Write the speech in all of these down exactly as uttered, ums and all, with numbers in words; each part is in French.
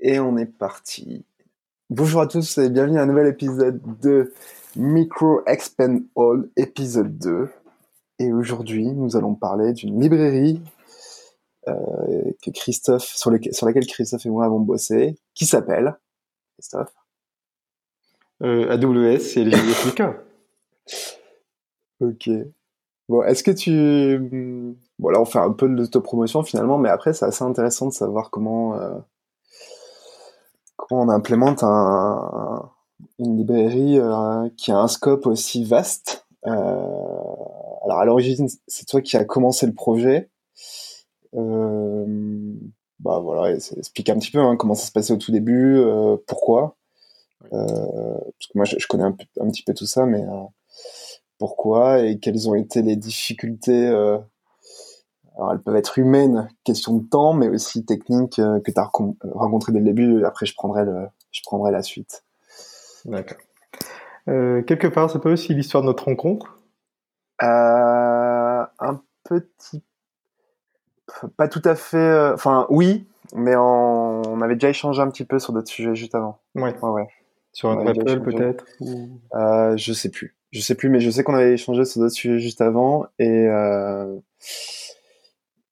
Et on est parti. Bonjour à tous et bienvenue à un nouvel épisode de Micro Expand All, épisode deux. Et aujourd'hui, nous allons parler d'une librairie euh, que Christophe, sur, le, sur laquelle Christophe et moi avons bossé, qui s'appelle Christophe euh, A W S et les Amazonica. Ok. Bon, est-ce que tu... Bon, là, on fait un peu de l'autopromotion finalement, mais après, c'est assez intéressant de savoir comment... Euh... on implémente un, une librairie euh, qui a un scope aussi vaste. Euh, alors, à l'origine, c'est toi qui as commencé le projet. Euh, bah voilà, explique un petit peu hein, comment ça se passait au tout début, euh, pourquoi. Euh, parce que moi, je, je connais un, un petit peu tout ça, mais euh, pourquoi et quelles ont été les difficultés euh, Alors, elles peuvent être humaines, question de temps, mais aussi techniques euh, que tu as recon- rencontrées dès le début. Après, je prendrai, le, je prendrai la suite. D'accord. Euh, quelque part, c'est pas aussi l'histoire de notre rencontre euh, Un petit... Pas tout à fait... Enfin, oui, mais on... on avait déjà échangé un petit peu sur d'autres sujets juste avant. Ouais. ouais, ouais. Sur un rappel, peut-être ou... euh, Je sais plus. Je sais plus, mais je sais qu'on avait échangé sur d'autres sujets juste avant. Et... Euh...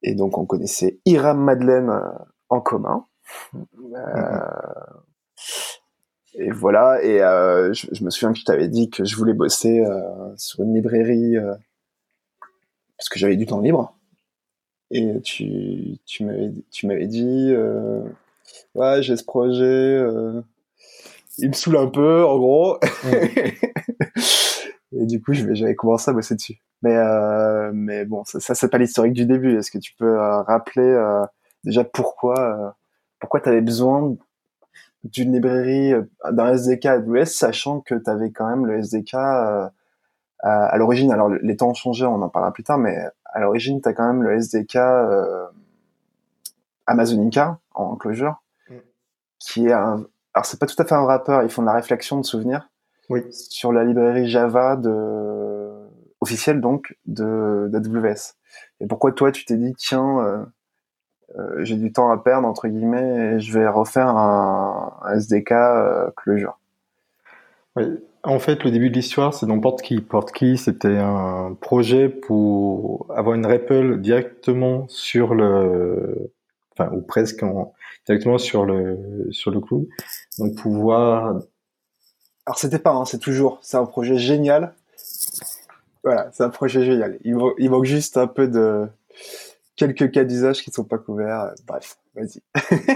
Et donc, on connaissait Iram Madeleine en commun. Euh, et voilà. Et euh, je, je me souviens que je t'avais dit que je voulais bosser euh, sur une librairie euh, parce que j'avais du temps libre. Et tu, tu, m'avais, tu m'avais dit euh, « Ouais, j'ai ce projet. Euh, il me saoule un peu, en gros. Mmh. » Et du coup, j'avais commencé à bosser dessus. Mais, euh, mais bon, ça, ça, c'est pas l'historique du début. Est-ce que tu peux euh, rappeler euh, déjà pourquoi, euh, pourquoi tu avais besoin d'une librairie, euh, d'un S D K A W S, sachant que tu avais quand même le S D K euh, à, à l'origine. Alors, les temps ont changé, on en parlera plus tard, mais à l'origine, tu as quand même le S D K euh, Amazonica en closure, mm. qui est un. Alors, c'est pas tout à fait un wrapper, ils font de la réflexion de souvenirs oui. sur la librairie Java de. officiel donc de d'A W S. Et pourquoi toi tu t'es dit tiens euh, euh, j'ai du temps à perdre entre guillemets et je vais refaire un, un S D K euh, closure. Oui, en fait le début de l'histoire c'est dans Portkey. Portkey c'était un projet pour avoir une R E P L directement sur le enfin ou presque en, directement sur le sur le cloud. Donc pouvoir alors c'était pas hein, c'est toujours c'est un projet génial. Voilà, c'est un projet génial. Il, il manque juste un peu de quelques cas d'usage qui ne sont pas couverts. Bref, vas-y.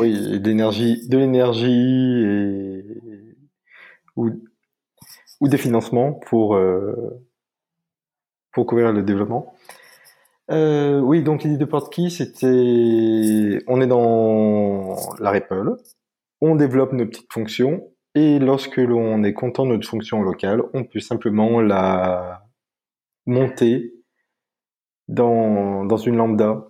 Oui, et de l'énergie, de l'énergie et, ou, ou des financements pour, euh, pour couvrir le développement. Euh, oui, donc l'idée de Portkey, c'était on est dans la R E P L, on développe nos petites fonctions et lorsque l'on est content de notre fonction locale, on peut simplement la monter dans, dans une lambda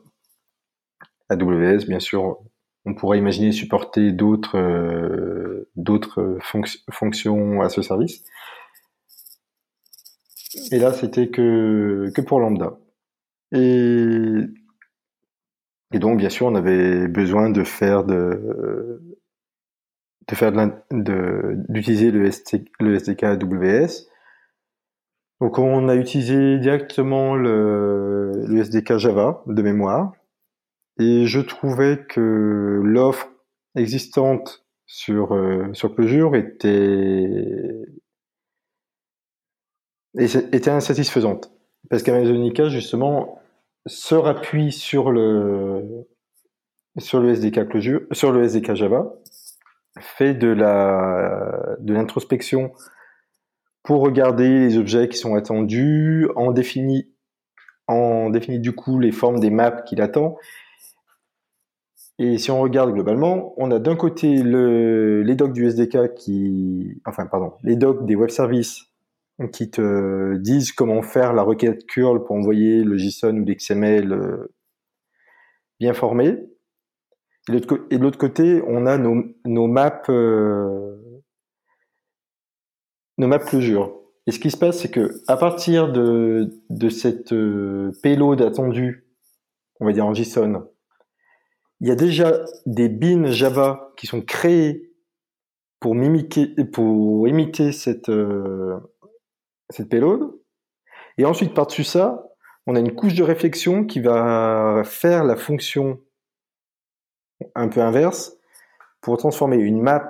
A W S, bien sûr, on pourrait imaginer supporter d'autres, euh, d'autres fonc- fonctions à ce service. Et là, c'était que, que pour lambda. Et, et donc, bien sûr, on avait besoin de faire de, de faire de, de d'utiliser le, ST, le S D K A W S. Donc on a utilisé directement le, le S D K Java de mémoire et je trouvais que l'offre existante sur, euh, sur Clojure était, était insatisfaisante parce qu'Amazonica justement se rappuie sur le, sur le S D K Clojure, sur le S D K Java, fait de, la, de l'introspection pour regarder les objets qui sont attendus, en définit, en définit du coup les formes des maps qu'il attend. Et si on regarde globalement, on a d'un côté le, les docs du S D K qui, enfin pardon, les docs des web services qui te disent comment faire la requête curl pour envoyer le JSON ou l'X M L bien formé. Et de l'autre côté, on a nos, nos maps euh, nos maps closure. Et ce qui se passe, c'est que à partir de, de cette euh, payload attendue, on va dire en JSON, il y a déjà des beans Java qui sont créés pour mimiquer, pour imiter cette, euh, cette payload. Et ensuite, par-dessus ça, on a une couche de réflexion qui va faire la fonction un peu inverse pour transformer une map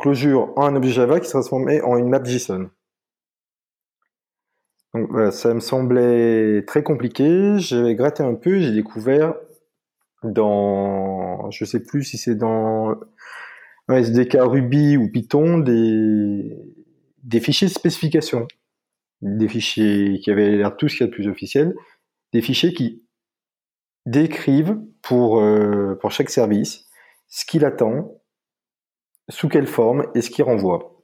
closure en un objet Java qui se transformait en une map JSON. Donc voilà, ça me semblait très compliqué. J'avais gratté un peu, j'ai découvert dans, je sais plus si c'est dans un S D K Ruby ou Python, des, des fichiers de spécification. Des fichiers qui avaient l'air tout ce qu'il y a de plus officiel, des fichiers qui décrivent pour, euh, pour chaque service ce qu'il attend, sous quelle forme et ce qu'il renvoie.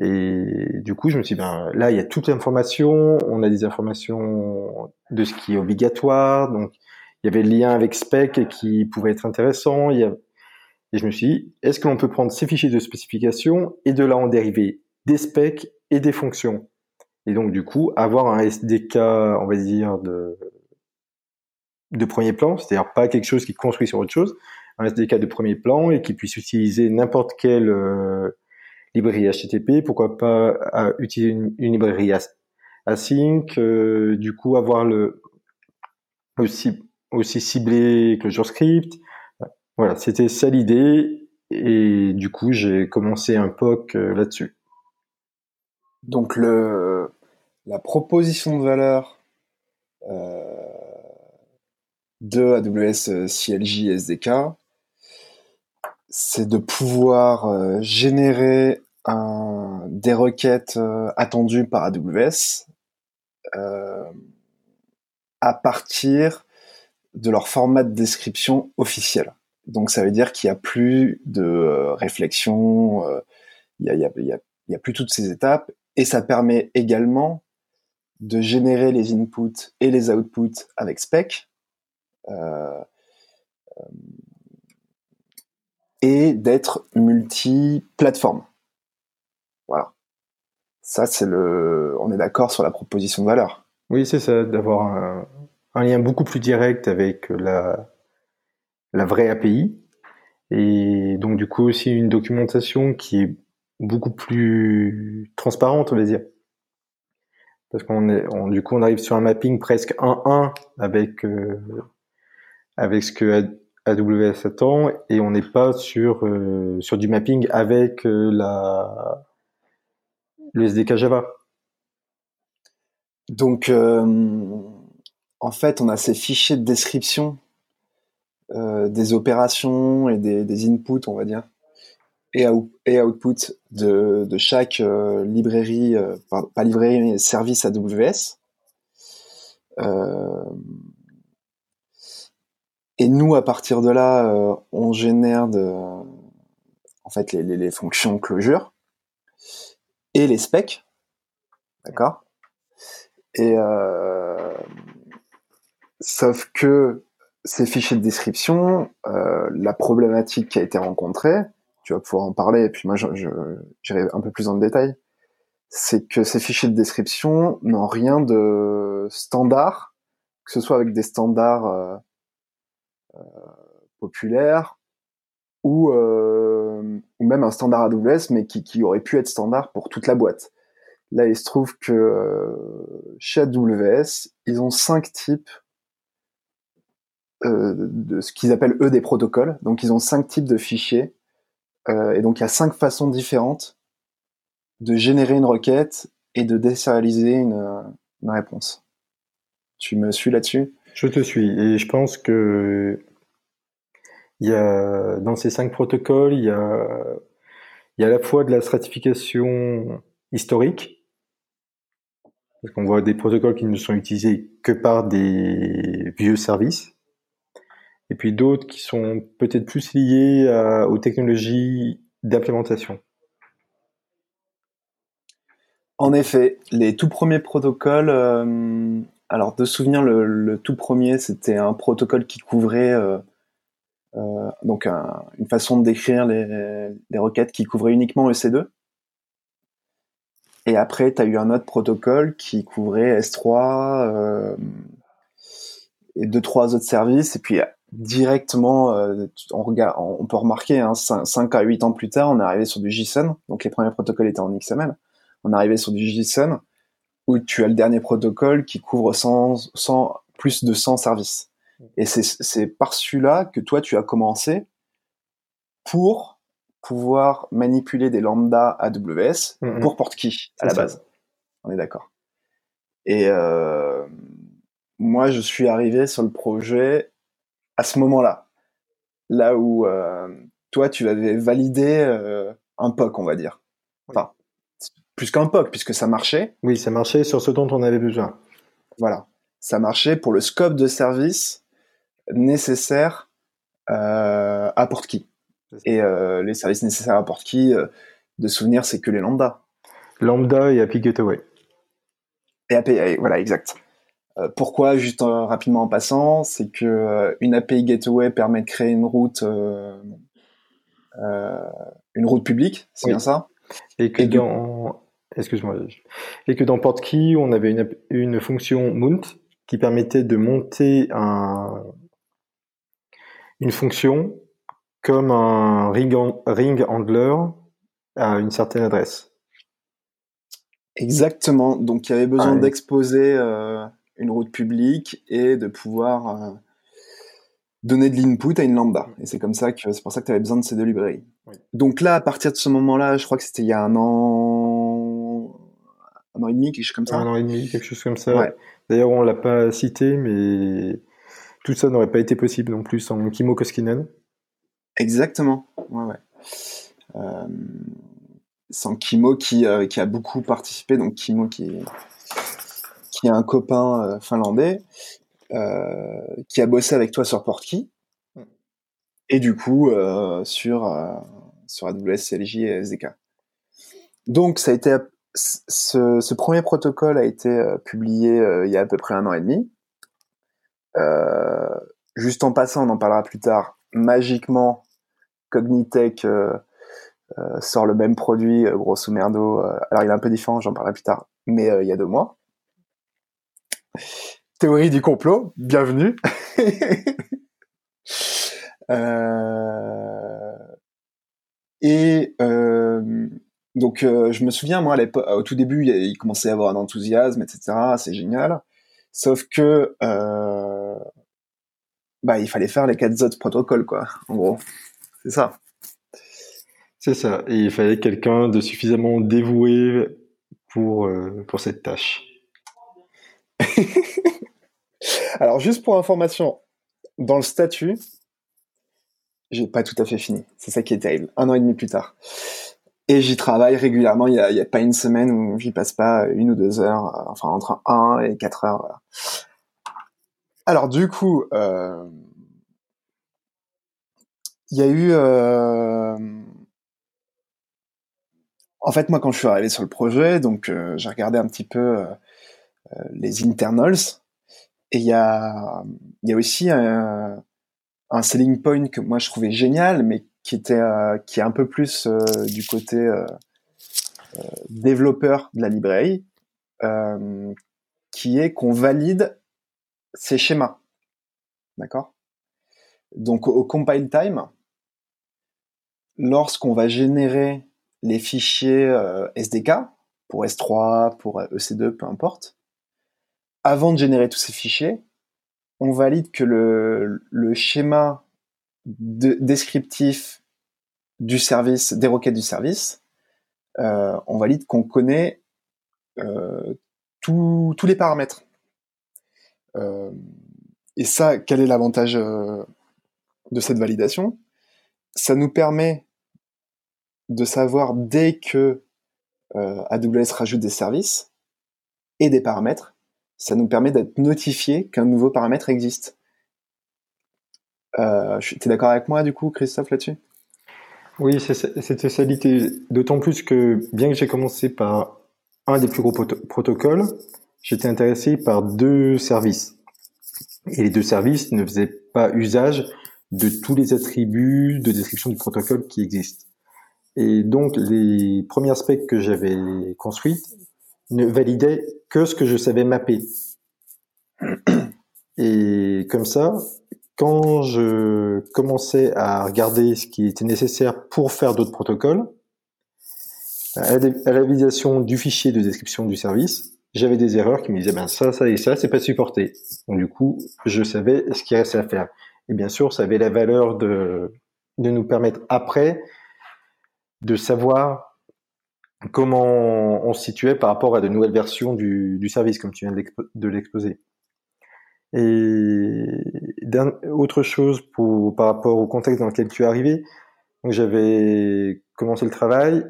Et du coup, je me suis dit, ben, là, il y a toute l'information, on a des informations de ce qui est obligatoire, donc il y avait le lien avec Spec qui pouvait être intéressant, il y a... et je me suis dit, est-ce que l'on peut prendre ces fichiers de spécification et de là en dériver des specs et des fonctions ? Et donc, du coup, avoir un S D K, on va dire, de, de premier plan, c'est-à-dire pas quelque chose qui construit sur autre chose, un S D K de premier plan et qui puisse utiliser n'importe quelle euh, librairie H T T P, pourquoi pas à, utiliser une, une librairie async, euh, du coup, avoir le aussi, aussi ciblé que le JavaScript. Voilà, c'était ça l'idée, et du coup, j'ai commencé un P O C euh, là-dessus. Donc, le, la proposition de valeur euh, de A W S C L J S D K, c'est de pouvoir euh, générer un, des requêtes euh, attendues par A W S euh, à partir de leur format de description officiel. Donc, ça veut dire qu'il n'y a plus de euh, réflexion, euh, il n'y a, il y a, il y a plus toutes ces étapes. Et ça permet également de générer les inputs et les outputs avec spec euh, et d'être multi-plateforme. Voilà. Ça, c'est le. On est d'accord sur la proposition de valeur. Oui, c'est ça, d'avoir un, un lien beaucoup plus direct avec la, la vraie A P I. Et donc, du coup, aussi une documentation qui est beaucoup plus transparente, on va dire. Parce qu'on est, on, du coup, on arrive sur un mapping presque un à un avec, euh, avec ce que A W S attend, et on n'est pas sur, euh, sur du mapping avec euh, la, le S D K Java. Donc, euh, en fait, on a ces fichiers de description euh, des opérations et des, des inputs, on va dire, et output de, de chaque euh, librairie, euh, pardon, pas librairie, mais service A W S. Euh, et nous, à partir de là, euh, on génère de, en fait, les, les, les fonctions closure et les specs. D'accord ? Et, euh, sauf que ces fichiers de description, euh, la problématique qui a été rencontrée, tu vas pouvoir en parler, et puis moi, je, je, j'irai un peu plus dans le détail, c'est que ces fichiers de description n'ont rien de standard, que ce soit avec des standards euh, euh, populaires, ou, euh, ou même un standard A W S, mais qui, qui aurait pu être standard pour toute la boîte. Là, il se trouve que euh, chez A W S, ils ont cinq types euh, de ce qu'ils appellent, eux, des protocoles. Donc, ils ont cinq types de fichiers. Euh, et donc, il y a cinq façons différentes de générer une requête et de désérialiser une, une réponse. Tu me suis là-dessus ? Je te suis. Et je pense que il y a, dans ces cinq protocoles, il y a, il y a à la fois de la stratification historique, parce qu'on voit des protocoles qui ne sont utilisés que par des vieux services, et puis d'autres qui sont peut-être plus liés à, aux technologies d'implémentation. En effet, les tout premiers protocoles, euh, alors de souvenir, le, le tout premier, c'était un protocole qui couvrait, euh, euh, donc un, une façon de décrire les, les requêtes qui couvrait uniquement E C deux. Et après, tu as eu un autre protocole qui couvrait S trois, euh, et deux, trois autres services, et puis directement, euh, on, regarde, on peut remarquer, hein, cinq à huit ans plus tard, on est arrivé sur du JSON. Donc, les premiers protocoles étaient en X M L. On est arrivé sur du JSON où tu as le dernier protocole qui couvre cent, cent, plus de cent services. Et c'est, c'est par celui-là que toi, tu as commencé pour pouvoir manipuler des lambda A W S mm-hmm. pour Portkey, à la ça. base. On est d'accord. Et euh, moi, je suis arrivé sur le projet à ce moment-là. Là où euh, toi, tu avais validé euh, un P O C, on va dire. Enfin, plus qu'un P O C, puisque ça marchait. Oui, ça marchait sur ce dont on avait besoin. Voilà. Ça marchait pour le scope de service nécessaire euh, à Portkey. Et euh, les services nécessaires à Portkey, euh, de souvenir, c'est que les lambda. Lambda et A P I Gateway. Et A P I, voilà, exact. Euh, pourquoi, juste euh, rapidement en passant, c'est que euh, une A P I Gateway permet de créer une route, euh, euh, une route publique, c'est oui. bien ça. Et que et dans, du... excuse-moi, et que dans Portkey, on avait une, une fonction mount qui permettait de monter un, une fonction comme un ring, en, ring handler à une certaine adresse. Exactement, donc il y avait besoin ah, oui. d'exposer euh, une route publique et de pouvoir euh, donner de l'input à une lambda. Et c'est comme ça que c'est pour ça que tu avais besoin de ces deux librairies. Oui. Donc là, à partir de ce moment-là, je crois que c'était il y a un an, un an et demi, quelque chose comme ça. Un an et demi, quelque chose comme ça. Ouais. D'ailleurs, on l'a pas cité, mais tout ça n'aurait pas été possible non plus sans Kimmo Koskinen. Exactement, ouais, ouais. Euh... sans Kimmo qui, euh, qui a beaucoup participé, donc Kimmo qui est, qui est un copain euh, finlandais euh, qui a bossé avec toi sur Portkey et du coup euh, sur, euh, sur A W S, C L J et S D K. Donc ça a été, ce, ce premier protocole a été euh, publié euh, il y a à peu près un an et demi. Euh, juste en passant, on en parlera plus tard, magiquement Cognitect euh, Euh, sort le même produit, euh, grosso merdo. Euh, alors, il est un peu différent, j'en parlerai plus tard, mais euh, il y a deux mois. Théorie du complot, bienvenue. euh... Et euh, donc, euh, je me souviens, moi, à l'époque, au tout début, il commençait à avoir un enthousiasme, et cetera. C'est génial. Sauf que, euh, bah, il fallait faire les quatre autres protocoles, quoi. En gros, c'est ça. C'est ça, et il fallait quelqu'un de suffisamment dévoué pour, euh, pour cette tâche. Alors, juste pour information, dans le statut, j'ai pas tout à fait fini. C'est ça qui est terrible, un an et demi plus tard. Et j'y travaille régulièrement, il n'y a, a pas une semaine où j'y passe pas une ou deux heures, enfin entre un et quatre heures. Voilà. Alors, du coup, il euh, y a eu... Euh, En fait, moi, quand je suis arrivé sur le projet, donc euh, j'ai regardé un petit peu euh, euh, les internals, et il y a, il y a aussi un, un selling point que moi je trouvais génial, mais qui était, euh, qui est un peu plus euh, du côté euh, euh, développeur de la librairie, euh, qui est qu'on valide ces schémas, d'accord ? Donc, au, au compile time, lorsqu'on va générer les fichiers euh, S D K, pour S trois, pour E C deux, peu importe. Avant de générer tous ces fichiers, on valide que le, le schéma de, descriptif du service, des requêtes du service, euh, on valide qu'on connaît euh, tout, tous les paramètres. Euh, et ça, quel est l'avantage euh, de cette validation ? Ça nous permet de savoir dès que euh, A W S rajoute des services et des paramètres, ça nous permet d'être notifié qu'un nouveau paramètre existe. Euh, t'es d'accord avec moi, du coup, Christophe, là-dessus ? Oui, c'est, c'était ça l'idée. D'autant plus que, bien que j'ai commencé par un des plus gros pot- protocoles, j'étais intéressé par deux services. Et les deux services ne faisaient pas usage de tous les attributs de description du protocole qui existent. Et donc, les premières specs que j'avais construites ne validaient que ce que je savais mapper. Et comme ça, quand je commençais à regarder ce qui était nécessaire pour faire d'autres protocoles, à la validation du fichier de description du service, j'avais des erreurs qui me disaient ben ça, ça et ça, c'est pas supporté. Donc du coup, je savais ce qu'il restait à faire. Et bien sûr, ça avait la valeur de, de nous permettre après de savoir comment on se situait par rapport à de nouvelles versions du, du service, comme tu viens de l'exposer. Et autre chose pour, par rapport au contexte dans lequel tu es arrivé, donc j'avais commencé le travail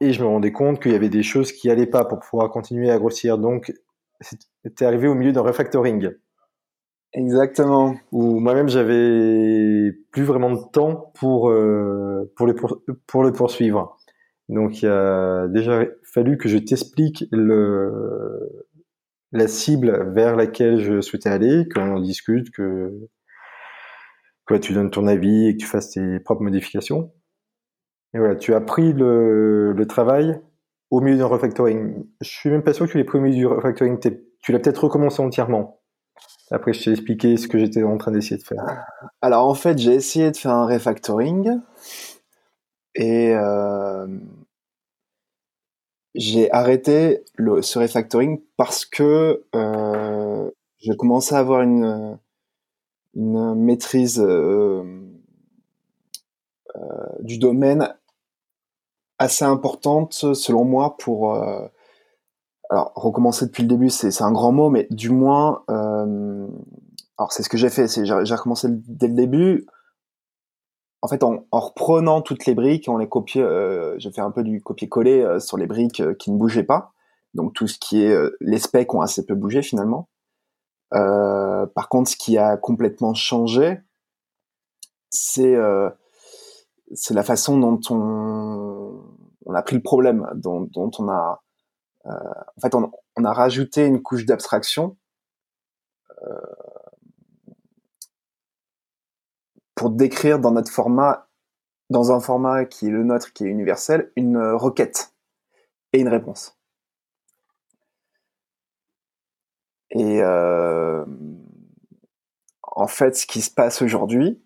et je me rendais compte qu'il y avait des choses qui n'allaient pas pour pouvoir continuer à grossir. Donc, c'était arrivé au milieu d'un refactoring. Exactement. Où moi-même, j'avais plus vraiment de temps pour, euh, pour, le, pour, pour le poursuivre. Donc, il a déjà fallu que je t'explique le... la cible vers laquelle je souhaitais aller, qu'on en discute, que, que tu donnes ton avis et que tu fasses tes propres modifications. Et voilà, tu as pris le, le travail au milieu d'un refactoring. Je suis même pas sûr que tu l'aies pris au milieu du refactoring. T'es, tu l'as peut-être recommencé entièrement. Après, je t'ai expliqué ce que j'étais en train d'essayer de faire. Alors, en fait, j'ai essayé de faire un refactoring et... Euh... J'ai arrêté le, ce refactoring parce que euh, je commençais à avoir une, une maîtrise euh, euh, du domaine assez importante, selon moi, pour... Euh, alors, recommencer depuis le début, c'est, c'est un grand mot, mais du moins... Euh, alors, c'est ce que j'ai fait, c'est, j'ai, j'ai recommencé dès le début... En fait, en, en reprenant toutes les briques, on les copiait, euh, j'ai fait un peu du copier-coller euh, sur les briques euh, qui ne bougeaient pas. Donc tout ce qui est, euh, les specs ont assez peu bougé finalement. Euh, par contre, ce qui a complètement changé, c'est euh, c'est la façon dont on on a pris le problème, dont, dont on a, euh, en fait, on, on a rajouté une couche d'abstraction. Euh, pour décrire dans notre format, dans un format qui est le nôtre, qui est universel, une requête et une réponse. Et euh, en fait, ce qui se passe aujourd'hui,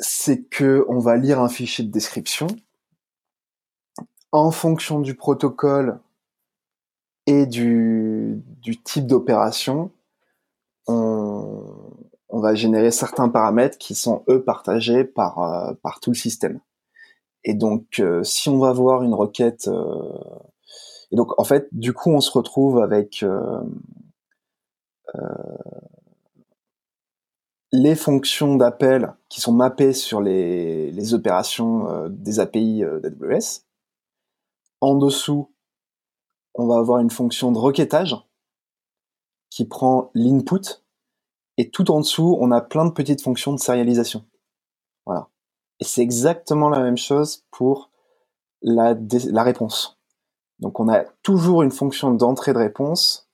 c'est que on va lire un fichier de description. En fonction du protocole et du, du type d'opération, on... on va générer certains paramètres qui sont, eux, partagés par euh, par tout le système. Et donc, euh, si on va voir une requête... Euh... Et donc, en fait, du coup, on se retrouve avec euh, euh, les fonctions d'appel qui sont mappées sur les, les opérations euh, des A P I euh, d'A W S. En dessous, on va avoir une fonction de requêtage qui prend l'input. Et tout en dessous, on a plein de petites fonctions de sérialisation. Voilà. Et c'est exactement la même chose pour la, dé- la réponse. Donc, on a toujours une fonction d'entrée de réponse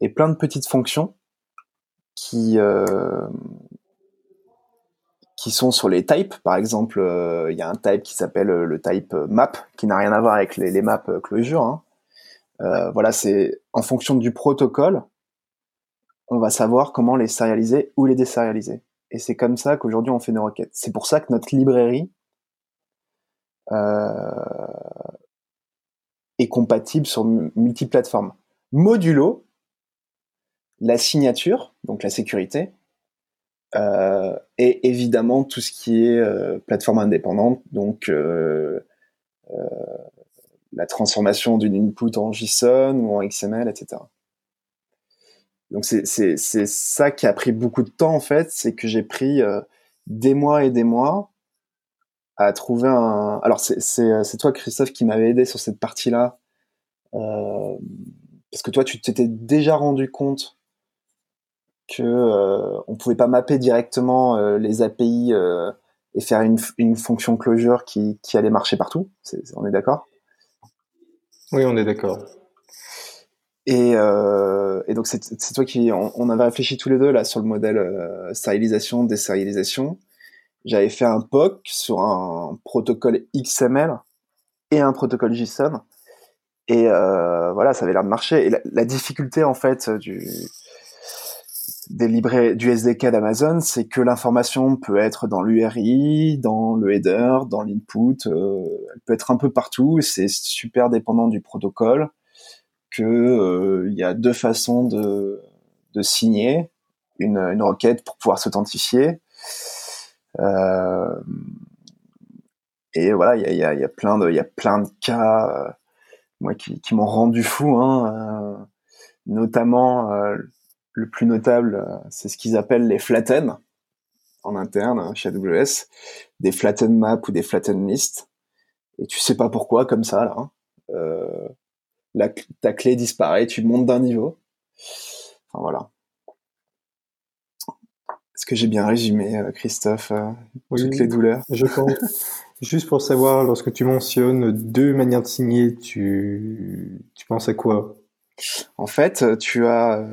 et plein de petites fonctions qui euh, qui sont sur les types. Par exemple, il euh, y a un type qui s'appelle euh, le type map, qui n'a rien à voir avec les, les maps closure. Hein. Euh, voilà, c'est en fonction du protocole. On va savoir comment les sérialiser ou les désérialiser. Et c'est comme ça qu'aujourd'hui, on fait nos requêtes. C'est pour ça que notre librairie euh, est compatible sur m- multiplateformes. Modulo, la signature, donc la sécurité, euh, et évidemment tout ce qui est euh, plateforme indépendante, donc euh, euh, la transformation d'une input en JSON ou en X M L, et cetera. Donc c'est c'est c'est ça qui a pris beaucoup de temps en fait, c'est que j'ai pris euh, des mois et des mois à trouver un. Alors c'est c'est c'est toi Christophe qui m'avait aidé sur cette partie-là euh, parce que toi tu t'étais déjà rendu compte que euh, on pouvait pas mapper directement euh, les A P I euh, et faire une une fonction closure qui qui allait marcher partout. C'est, on est d'accord ? Oui, on est d'accord. Et, euh, et donc c'est, c'est toi qui on, on avait réfléchi tous les deux là sur le modèle euh, sérialisation désérialisation. J'avais fait un P O C sur un protocole X M L et un protocole JSON. Et euh, voilà, ça avait l'air de marcher. Et la, la difficulté en fait du des libraires du S D K d'Amazon, c'est que l'information peut être dans l'U R I, dans le header, dans l'input, euh, elle peut être un peu partout, c'est super dépendant du protocole, que euh, y a deux façons de, de signer une, une requête pour pouvoir s'authentifier. Euh, et voilà, il y a, y a, y a plein de, il y a plein de cas, euh, moi qui, qui m'ont rendu fou, hein, euh, notamment euh, le plus notable, euh, c'est ce qu'ils appellent les flatten en interne hein, chez A W S, des flatten maps ou des flatten lists. Et tu sais pas pourquoi comme ça là. Hein, euh, La, ta clé disparaît, tu montes d'un niveau. Enfin, voilà. Est-ce que j'ai bien résumé, Christophe, euh, oui, toutes les douleurs ? Je pense. Juste pour savoir, lorsque tu mentionnes deux manières de signer, tu, tu penses à quoi ? En fait, tu as...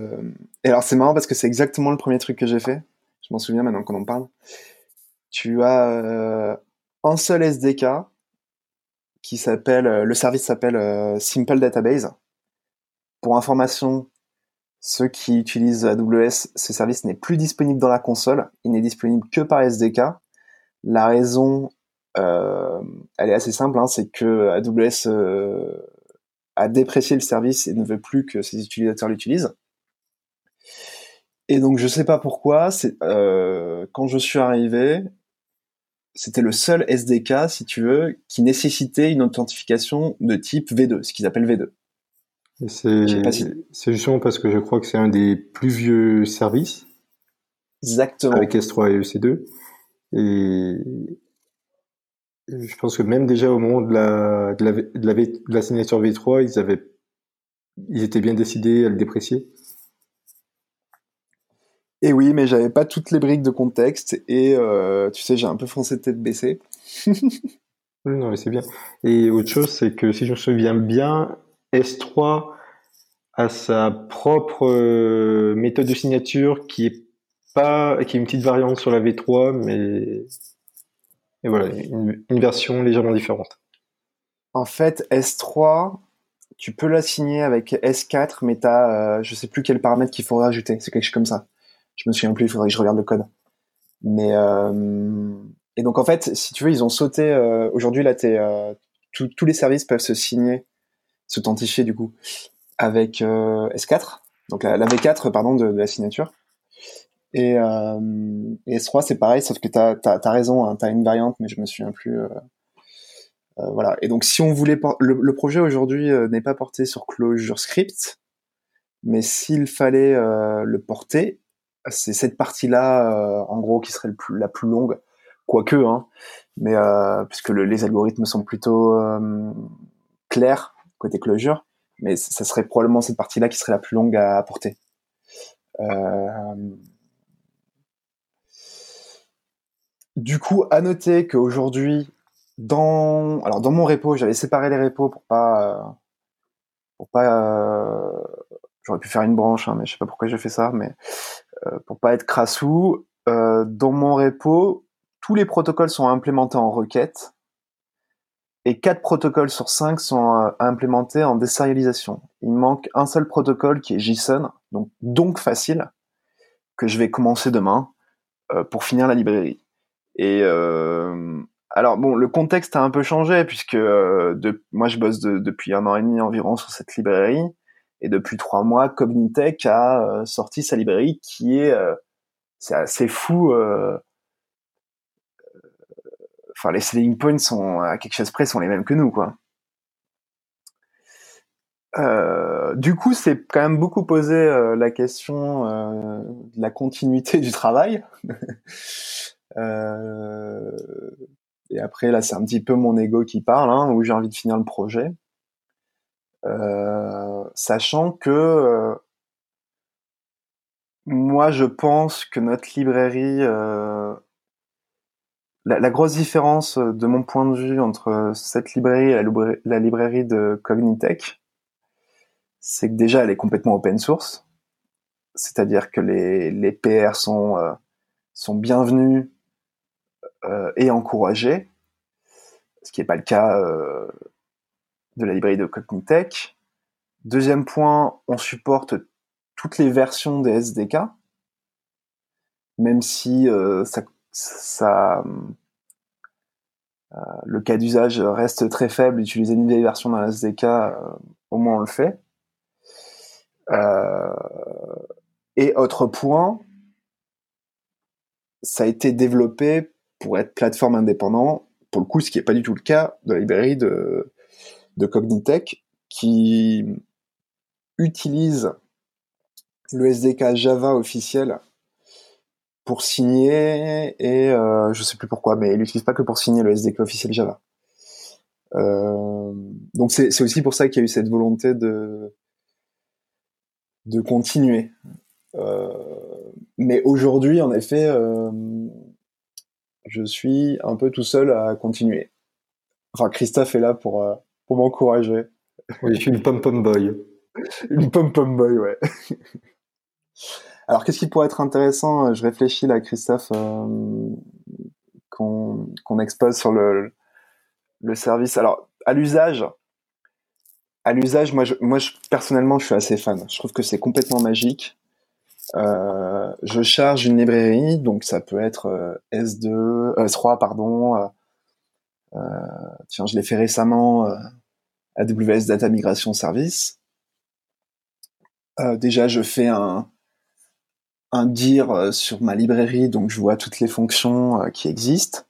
Et alors, c'est marrant parce que c'est exactement le premier truc que j'ai fait. Je m'en souviens maintenant qu'on en parle. Tu as euh, un seul S D K qui s'appelle, le service s'appelle euh, Simple Database. Pour information, ceux qui utilisent A W S, ce service n'est plus disponible dans la console, il n'est disponible que par S D K. La raison, euh, elle est assez simple, hein, c'est que A W S euh, a déprécié le service et ne veut plus que ses utilisateurs l'utilisent. Et donc je sais pas pourquoi, c'est, euh, quand je suis arrivé, c'était le seul S D K, si tu veux, qui nécessitait une authentification de type V deux, ce qu'ils appellent V deux. Et c'est, si... c'est justement parce que je crois que c'est un des plus vieux services. Exactement. Avec S trois et E C deux. Et je pense que même déjà au moment de la, de la, de la, v, de la signature V trois, ils, avaient, ils étaient bien décidés à le déprécier. Et oui, mais j'avais pas toutes les briques de contexte et euh, tu sais, j'ai un peu foncé tête baissée. Non, mais c'est bien. Et autre chose, c'est que si je me souviens bien, S trois a sa propre méthode de signature qui est pas, qui est une petite variante sur la V trois, mais et voilà, une, une version légèrement différente. En fait, S trois, tu peux la signer avec S quatre, mais t'as, euh, je sais plus quel paramètre qu'il faudra ajouter. C'est quelque chose comme ça. Je me souviens plus, il faudrait que je regarde le code. Mais euh... et donc en fait, si tu veux, ils ont sauté. Euh... Aujourd'hui, là, t'es, euh... Tout, tous les services peuvent se signer, s'authentifier du coup avec euh... S quatre, donc la, la V quatre, pardon, de, de la signature. Et, euh... et S trois, c'est pareil, sauf que t'as, t'as, t'as raison, hein, t'as une variante, mais je me souviens plus. Euh... Euh, voilà. Et donc, si on voulait, por- le, le projet aujourd'hui euh, n'est pas porté sur Clojure Script, mais s'il fallait euh, le porter. C'est cette partie-là, euh, en gros, qui serait le plus, la plus longue, quoique, hein, mais euh, puisque le, les algorithmes sont plutôt euh, clairs côté closure, mais c- ça serait probablement cette partie-là qui serait la plus longue à apporter. Euh... Du coup, à noter qu'aujourd'hui, dans, alors dans mon repo, j'avais séparé les repos pour pas, euh, pour pas. Euh... J'aurais pu faire une branche, hein, mais je sais pas pourquoi j'ai fait ça, mais euh, pour pas être crassou, euh, dans mon repo, tous les protocoles sont implémentés en requête et quatre protocoles sur cinq sont euh, implémentés en désérialisation. Il manque un seul protocole qui est JSON, donc, donc facile, que je vais commencer demain euh, pour finir la librairie. Et euh, alors bon, le contexte a un peu changé puisque euh, de, moi je bosse de, depuis un an et demi environ sur cette librairie. Et depuis trois mois, Cognitect a euh, sorti sa librairie qui est, euh, c'est assez fou. Euh, euh, enfin, les selling points sont à quelque chose près sont les mêmes que nous, quoi. Euh, du coup, c'est quand même beaucoup posé euh, la question euh, de la continuité du travail. euh, et après, là, c'est un petit peu mon ego qui parle, hein, où j'ai envie de finir le projet. Euh, sachant que euh, moi je pense que notre librairie euh, la, la grosse différence de mon point de vue entre cette librairie et la, libra- la librairie de Cognitect, c'est que déjà elle est complètement open source, c'est-à-dire que les, les P R sont, euh, sont bienvenus euh, et encouragés, ce qui n'est pas le cas euh, de la librairie de Cognitect. Deuxième point, on supporte toutes les versions des S D K, même si euh, ça, ça euh, le cas d'usage reste très faible, utiliser une vieille version d'un S D K, euh, au moins on le fait. Euh, et autre point, ça a été développé pour être plateforme indépendante, pour le coup, ce qui n'est pas du tout le cas de la librairie de, de Cognitect, qui utilise le S D K Java officiel pour signer, et euh, je ne sais plus pourquoi, mais il n'utilise pas que pour signer le S D K officiel Java. Euh, donc c'est, c'est aussi pour ça qu'il y a eu cette volonté de, de continuer. Euh, mais aujourd'hui, en effet, euh, je suis un peu tout seul à continuer. Enfin, Christophe est là pour, euh, pour m'encourager. Oui, je suis une pom-pom boy. Une pom-pom boy, ouais. Alors, qu'est-ce qui pourrait être intéressant ? Je réfléchis là, Christophe, euh, qu'on, qu'on expose sur le, le service. Alors, à l'usage, à l'usage, moi, je, moi je, personnellement, je suis assez fan. Je trouve que c'est complètement magique. Euh, je charge une librairie, donc ça peut être euh, S deux, euh, S trois, pardon. Euh, euh, tiens, je l'ai fait récemment, euh, A W S Data Migration Service. Euh, déjà, je fais un, un dir euh, sur ma librairie, donc je vois toutes les fonctions euh, qui existent.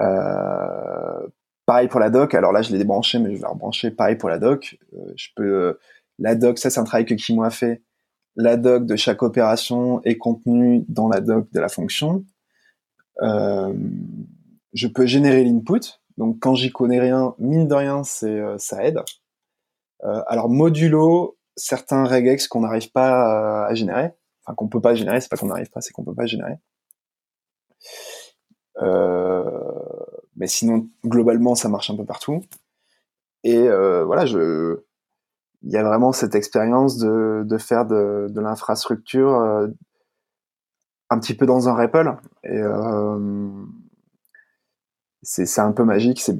Euh, pareil pour la doc. Alors là, je l'ai débranché, mais je vais rebrancher. Pareil pour la doc. Euh, je peux euh, la doc, ça, c'est un travail que Kimmo a fait. La doc de chaque opération est contenue dans la doc de la fonction. Euh, je peux générer l'input. Donc, quand j'y connais rien, mine de rien, c'est, euh, ça aide. Euh, alors, modulo, certains regex qu'on n'arrive pas euh, à générer. Enfin, qu'on peut pas générer, c'est pas qu'on n'arrive pas, c'est qu'on peut pas générer. Euh, mais sinon, globalement, ça marche un peu partout. Et euh, voilà, je... il y a vraiment cette expérience de, de faire de, de l'infrastructure euh, un petit peu dans un REPL. Et euh, c'est, c'est un peu magique, c'est,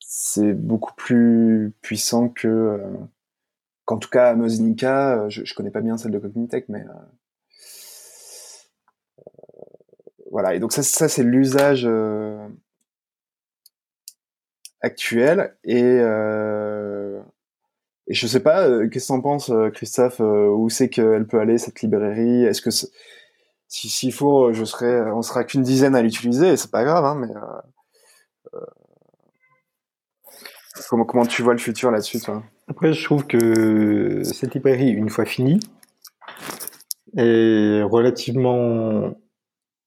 c'est beaucoup plus puissant que... Euh, qu'en tout cas, Amazonica, je ne connais pas bien celle de Cognitect, mais... Euh, voilà, et donc ça, ça c'est l'usage euh, actuel. Et... Euh, Et je sais pas, euh, qu'est-ce que t'en penses, Christophe, euh, où c'est qu'elle peut aller, cette librairie ? Est-ce que c'est... si s'il faut, je serai, on sera qu'une dizaine à l'utiliser, et c'est pas grave, hein, mais euh... Euh... Comment, comment tu vois le futur là-dessus, toi ? Après, je trouve que cette librairie, une fois finie, est relativement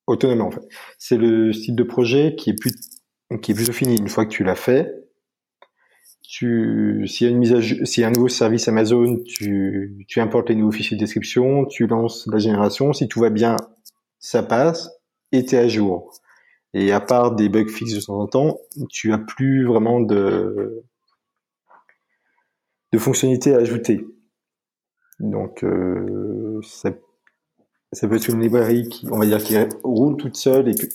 autonome, en fait. C'est le style de projet qui est plus qui est plutôt fini une fois que tu l'as fait. Tu, s'il y a une mise à, s'il y a un nouveau service Amazon, tu, tu importes les nouveaux fichiers de description, tu lances la génération, si tout va bien, ça passe, et t'es à jour. Et à part des bugs fixes de temps en temps, tu as plus vraiment de, de fonctionnalités à ajouter. Donc, euh, ça, ça peut être une librairie qui, on va dire, qui roule toute seule et, que,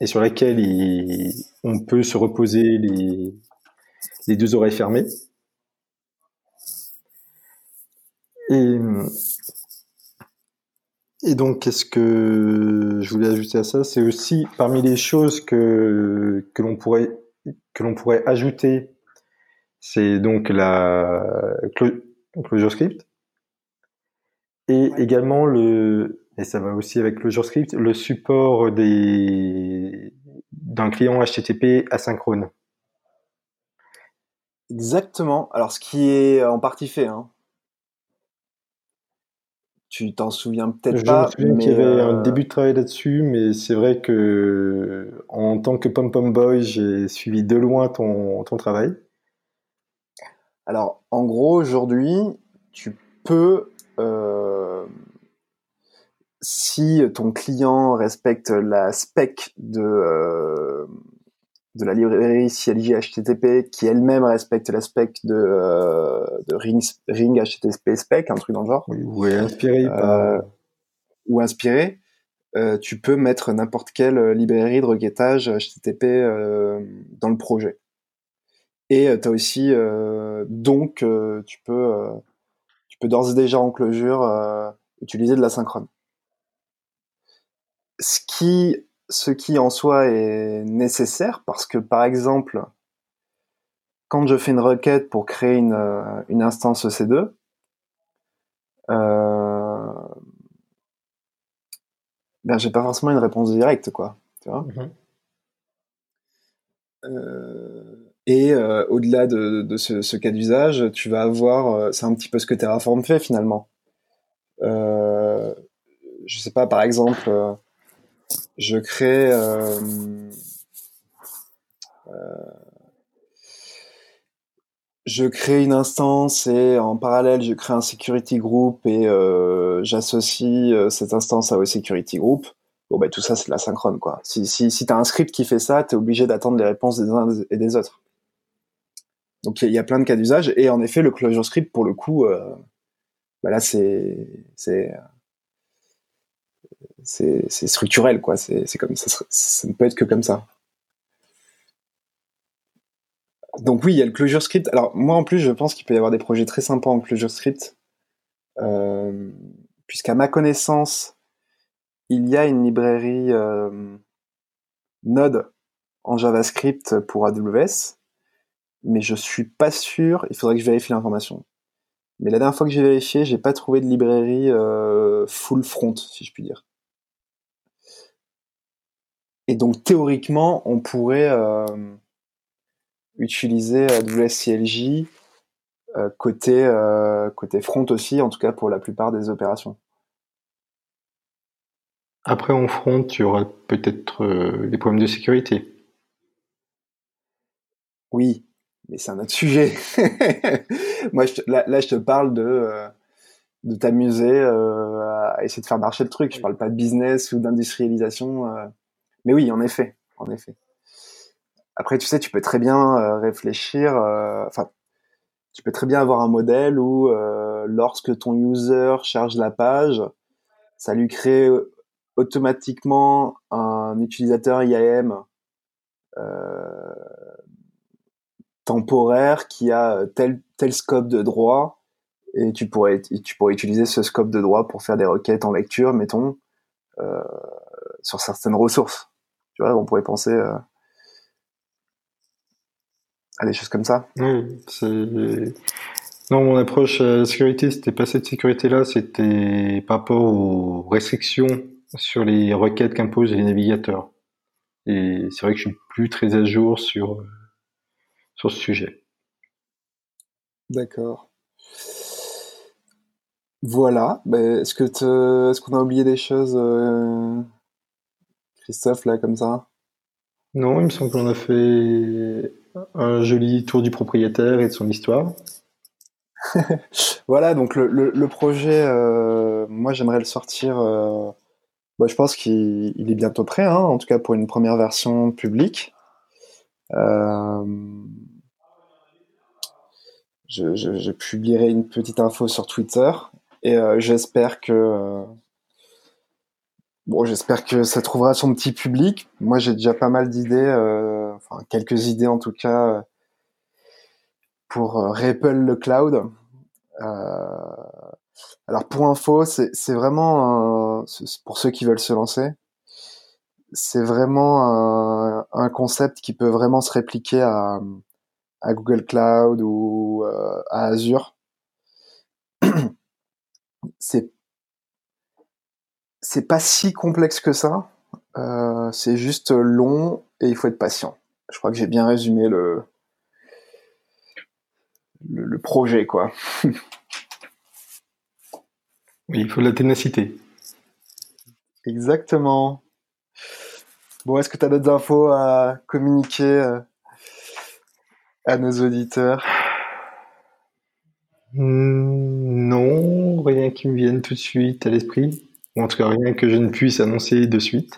et sur laquelle il, on peut se reposer les, les deux oreilles fermées. Et, et donc, qu'est-ce que je voulais ajouter à ça ? C'est aussi parmi les choses que, que, l'on pourrait, que l'on pourrait ajouter, c'est donc la Clojure Script et également le, et ça va aussi avec Clojure Script, le support des, d'un client H T T P asynchrone. Exactement. Alors, ce qui est en partie fait, hein. Tu t'en souviens peut-être je pas. Je me souviens mais qu'il y avait euh... un début de travail là-dessus, mais c'est vrai que en tant que pom-pom boy, j'ai suivi de loin ton, ton travail. Alors, en gros, aujourd'hui, tu peux, euh, si ton client respecte la spec de... Euh, de la librairie C L J H T T P qui elle-même respecte l'aspect de, euh, de Ring, Ring H T T P Spec, un truc dans le genre. Oui, ou est inspiré. Euh, ou inspiré. Euh, tu peux mettre n'importe quelle librairie de requêtage H T T P euh, dans le projet. Et euh, tu as aussi... Euh, donc, euh, tu, peux, euh, tu peux d'ores et déjà en closure euh, utiliser de l'asynchrone. ce qui, ce qui en soi est nécessaire, parce que par exemple, quand je fais une requête pour créer une, une instance E C deux, euh, ben j'ai pas forcément une réponse directe, quoi, tu vois. Mm-hmm. Euh, et euh, au-delà de, de ce, ce cas d'usage, tu vas avoir, euh, c'est un petit peu ce que Terraform fait finalement. Euh, je sais pas, par exemple, euh, je crée euh, euh, je crée une instance et en parallèle je crée un security group et euh, j'associe euh, cette instance à au security group. Bon, ben, tout ça, c'est de la synchrone, quoi. Si, si, si tu as un script qui fait ça, tu es obligé d'attendre les réponses des uns et des autres. Donc, il y, y a plein de cas d'usage. Et en effet, le closure script, pour le coup, euh, ben là, c'est, c'est, c'est, c'est structurel, quoi. C'est, c'est comme, ça, ça ne peut être que comme ça. Donc, oui, il y a le closure script. Alors, moi, en plus, je pense qu'il peut y avoir des projets très sympas en closure script. Euh, puisqu'à ma connaissance, il y a une librairie euh, Node en JavaScript pour A W S, mais je suis pas sûr, il faudrait que je vérifie l'information. Mais la dernière fois que j'ai vérifié, j'ai pas trouvé de librairie euh, full front, si je puis dire. Et donc théoriquement, on pourrait euh, utiliser A W S C L J euh, côté, euh, côté front aussi, en tout cas pour la plupart des opérations. Après, en front, tu auras peut-être euh, des problèmes de sécurité. Oui, mais c'est un autre sujet. Moi, je te, là, là, je te parle de, euh, de t'amuser euh, à essayer de faire marcher le truc. Je parle pas de business ou d'industrialisation. Euh... Mais oui, en effet, en effet. Après, tu sais, tu peux très bien euh, réfléchir... Enfin, euh, tu peux très bien avoir un modèle où, euh, lorsque ton user charge la page, ça lui crée... automatiquement un utilisateur I A M euh, temporaire qui a tel, tel scope de droit, et tu pourrais, tu pourrais utiliser ce scope de droit pour faire des requêtes en lecture, mettons, euh, sur certaines ressources. Tu vois, on pourrait penser euh, à des choses comme ça. Oui, c'est... Non, mon approche à la sécurité, c'était pas cette sécurité-là, c'était par rapport aux restrictions sur les requêtes qu'imposent les navigateurs. Et c'est vrai que je suis plus très à jour sur, sur ce sujet. D'accord. Voilà. Ben, est-ce que te... est-ce qu'on a oublié des choses, euh... Christophe, là, comme ça ? Non, il me semble qu'on a fait un joli tour du propriétaire et de son histoire. Voilà, donc le, le, le projet, euh, moi, j'aimerais le sortir... Euh... Bah, je pense qu'il il est bientôt prêt, hein, en tout cas pour une première version publique. Euh, je, je, je publierai une petite info sur Twitter et euh, j'espère que euh, bon, j'espère que ça trouvera son petit public. Moi, j'ai déjà pas mal d'idées, euh, enfin quelques idées en tout cas pour euh, Ripple le cloud. Euh, Alors pour info, c'est, c'est vraiment un, pour ceux qui veulent se lancer, c'est vraiment un, un concept qui peut vraiment se répliquer à, à Google Cloud ou à Azure. C'est c'est pas si complexe que ça, euh, c'est juste long et il faut être patient. Je crois que j'ai bien résumé le le, le projet, quoi. Oui, il faut de la ténacité. Exactement. Bon, est-ce que tu as d'autres infos à communiquer à nos auditeurs ? Non, rien qui me vienne tout de suite à l'esprit. Ou en tout cas, rien que je ne puisse annoncer de suite.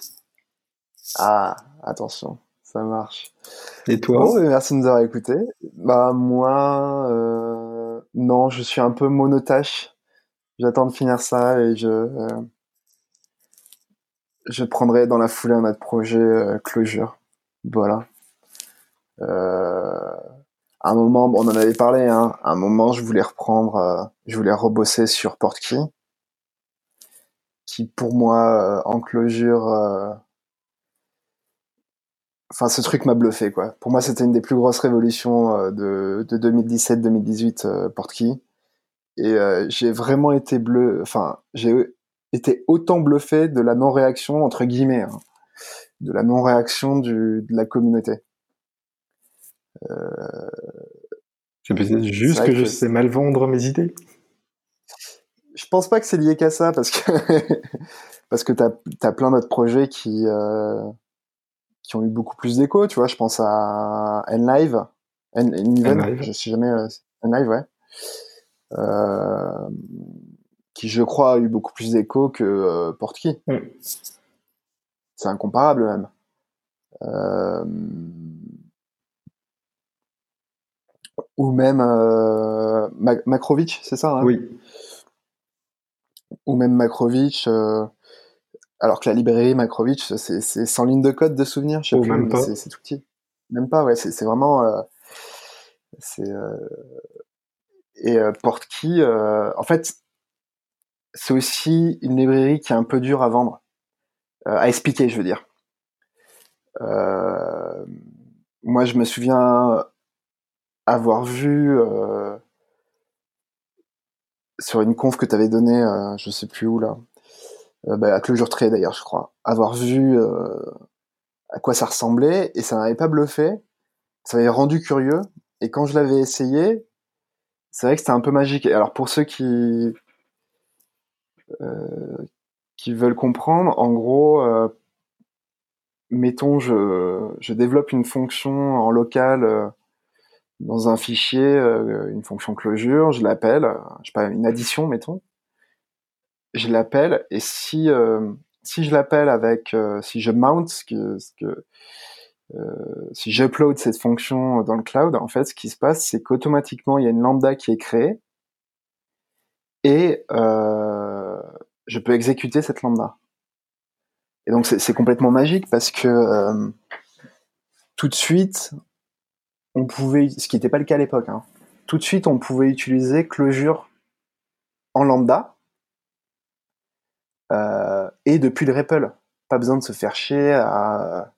Ah, attention, ça marche. Et toi ? Bon, merci de nous avoir écoutés. Bah, moi, euh, non, je suis un peu monotâche. J'attends de finir ça et je euh, je prendrai dans la foulée un autre projet euh, closure. Voilà. Euh, à un moment, on en avait parlé, hein, à un moment, je voulais reprendre, euh, je voulais rebosser sur Portkey. qui pour moi euh, en closure, euh... enfin ce truc m'a bluffé quoi. Pour moi c'était une des plus grosses révolutions euh, de, de deux mille dix-sept deux mille dix-huit euh, Portkey, et euh, j'ai vraiment été bleu, enfin j'ai été autant bluffé de la non-réaction entre guillemets, hein, de la non-réaction du, de la communauté. Euh... C'est peut-être juste c'est que, que je sais mal vendre mes idées. Je pense pas que c'est lié qu'à ça, parce que parce que t'as t'as plein d'autres projets qui euh, qui ont eu beaucoup plus d'écho, tu vois. Je pense à Enlive, Enlive, je sais jamais, euh, Enlive, ouais, euh, qui je crois a eu beaucoup plus d'écho que euh, Portkey. Mm. C'est incomparable même. Euh... Ou même euh, Makrovitch, c'est ça, hein? Oui. Ou même Makrovitch, euh, alors que la librairie Makrovitch, c'est, c'est cent lignes de code de souvenirs, je sais plus, même pas. C'est, c'est tout petit. Même pas, ouais, c'est, c'est vraiment... Euh, c'est, euh, et euh, Portkey, euh, en fait, c'est aussi une librairie qui est un peu dure à vendre, euh, à expliquer, je veux dire. Euh, moi, je me souviens avoir vu... Euh, sur une conf que t'avais donnée, euh, je sais plus où là, euh, bah, à Clojure Trade d'ailleurs, je crois, avoir vu euh, à quoi ça ressemblait, et ça m'avait pas bluffé, ça m'avait rendu curieux, et quand je l'avais essayé, c'est vrai que c'était un peu magique. Alors pour ceux qui euh, qui veulent comprendre, en gros, euh, mettons, je je développe une fonction en local. Euh, dans un fichier, une fonction closure, je l'appelle, je sais pas, une addition, mettons, je l'appelle, et si euh, si je l'appelle avec, euh, si je mount, ce que, ce que, euh, si j'upload cette fonction dans le cloud, en fait, ce qui se passe, c'est qu'automatiquement, il y a une lambda qui est créée, et euh, je peux exécuter cette lambda. Et donc, c'est, c'est complètement magique, parce que euh, tout de suite... on pouvait, ce qui n'était pas le cas à l'époque, hein, tout de suite, on pouvait utiliser Clojure en lambda, euh, et depuis le R E P L. Pas besoin de se faire chier à,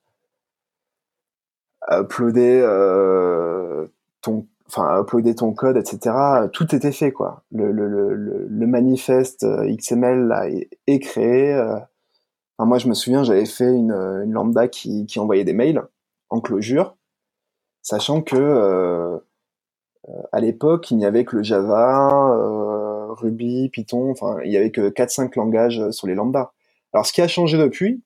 à uploader, euh, ton, enfin, à uploader ton code, et cetera. Tout était fait, quoi. Le, le, le, le manifeste X M L, là, est, est créé. Enfin, moi, je me souviens, j'avais fait une, une lambda qui, qui envoyait des mails en Clojure. Sachant que euh, à l'époque, il n'y avait que le Java, euh, Ruby, Python, enfin, il n'y avait que quatre cinq langages sur les lambdas. Alors, ce qui a changé depuis,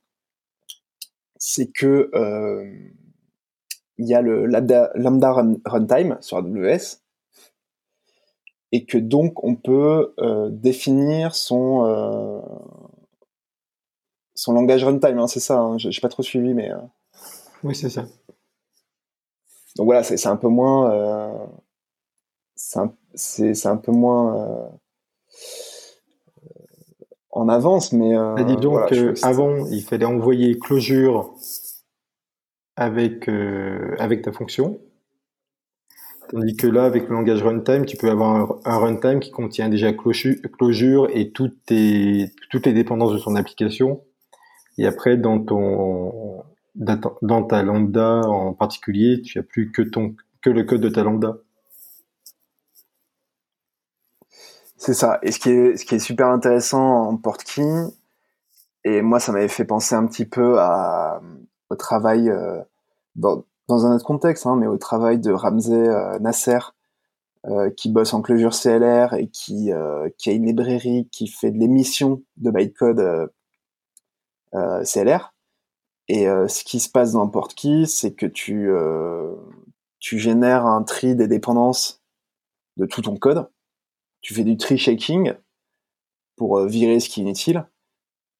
c'est que euh, il y a le lambda, lambda run, runtime sur A W S, et que donc on peut euh, définir son euh, son langage runtime, hein, c'est ça, hein, je n'ai pas trop suivi, mais... Euh... Oui, c'est ça. Donc voilà, c'est, c'est un peu moins, euh, c'est, un, c'est, c'est un peu moins euh, en avance, mais. Euh, dis donc, voilà, euh, avant, il fallait envoyer Clojure avec euh, avec ta fonction, tandis que là, avec le langage runtime, tu peux avoir un, un runtime qui contient déjà Clojure et toutes tes toutes les dépendances de son application, et après dans ton dans ta lambda en particulier, tu n'as plus que, ton, que le code de ta lambda. C'est ça. Et ce qui est, ce qui est super intéressant en Portkey, et moi ça m'avait fait penser un petit peu à, au travail, euh, dans, dans un autre contexte, hein, mais au travail de Ramsey euh, Nasser, euh, qui bosse en Clojure C L R et qui, euh, qui a une librairie qui fait de l'émission de bytecode euh, euh, C L R. Et euh, ce qui se passe dans Portkey, c'est que tu, euh, tu génères un tri des dépendances de tout ton code. Tu fais du tree shaking pour euh, virer ce qui est inutile.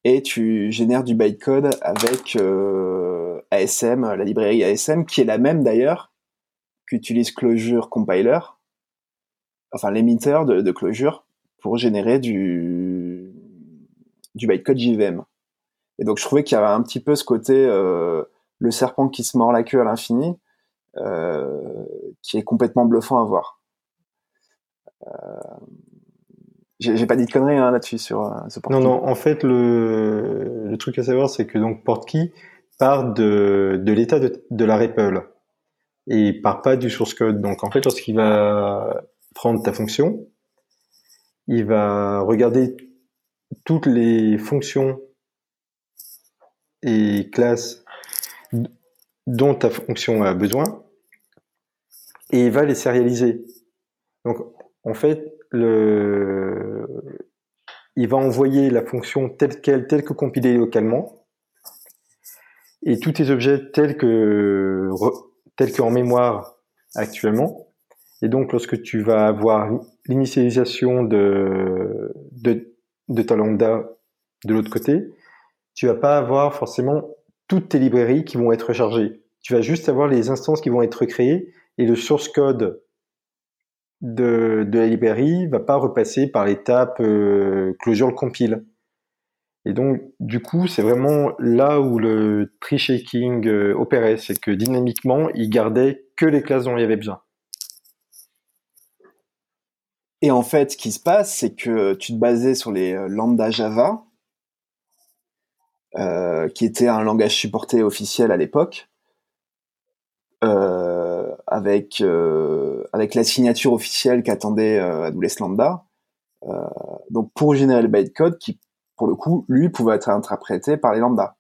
Et tu génères du bytecode avec euh, A S M, la librairie A S M, qui est la même d'ailleurs qu'utilise Clojure Compiler, enfin l'émetteur de, de Clojure, pour générer du, du bytecode J V M. Et donc, je trouvais qu'il y avait un petit peu ce côté euh, le serpent qui se mord la queue à l'infini, euh, qui est complètement bluffant à voir. Euh, J'ai, j'ai pas dit de conneries hein, là-dessus sur euh, ce Portkey. Non, non, en fait, le, le truc à savoir, c'est que donc Portkey part de, de l'état de, de la REPL et il part pas du source code. Donc, en fait, lorsqu'il va prendre ta fonction, il va regarder toutes les fonctions et classes dont ta fonction a besoin et il va les sérialiser. Donc, en fait, le... il va envoyer la fonction telle qu'elle, telle que compilée localement, et tous tes objets tels que tels que en mémoire actuellement. Et donc, lorsque tu vas avoir l'initialisation de de, de ta lambda de l'autre côté, tu vas pas avoir forcément toutes tes librairies qui vont être rechargées. Tu vas juste avoir les instances qui vont être créées et le source code de, de la librairie va pas repasser par l'étape euh, closure compile. Et donc, du coup, c'est vraiment là où le tree shaking euh, opérait, c'est que dynamiquement, il gardait que les classes dont il y avait besoin. Et en fait, ce qui se passe, c'est que tu te basais sur les lambda Java, euh, qui était un langage supporté officiel à l'époque, euh, avec euh, avec la signature officielle qu'attendait euh, A W S Lambda, euh, donc pour générer le bytecode qui, pour le coup, lui, pouvait être interprété par les lambda.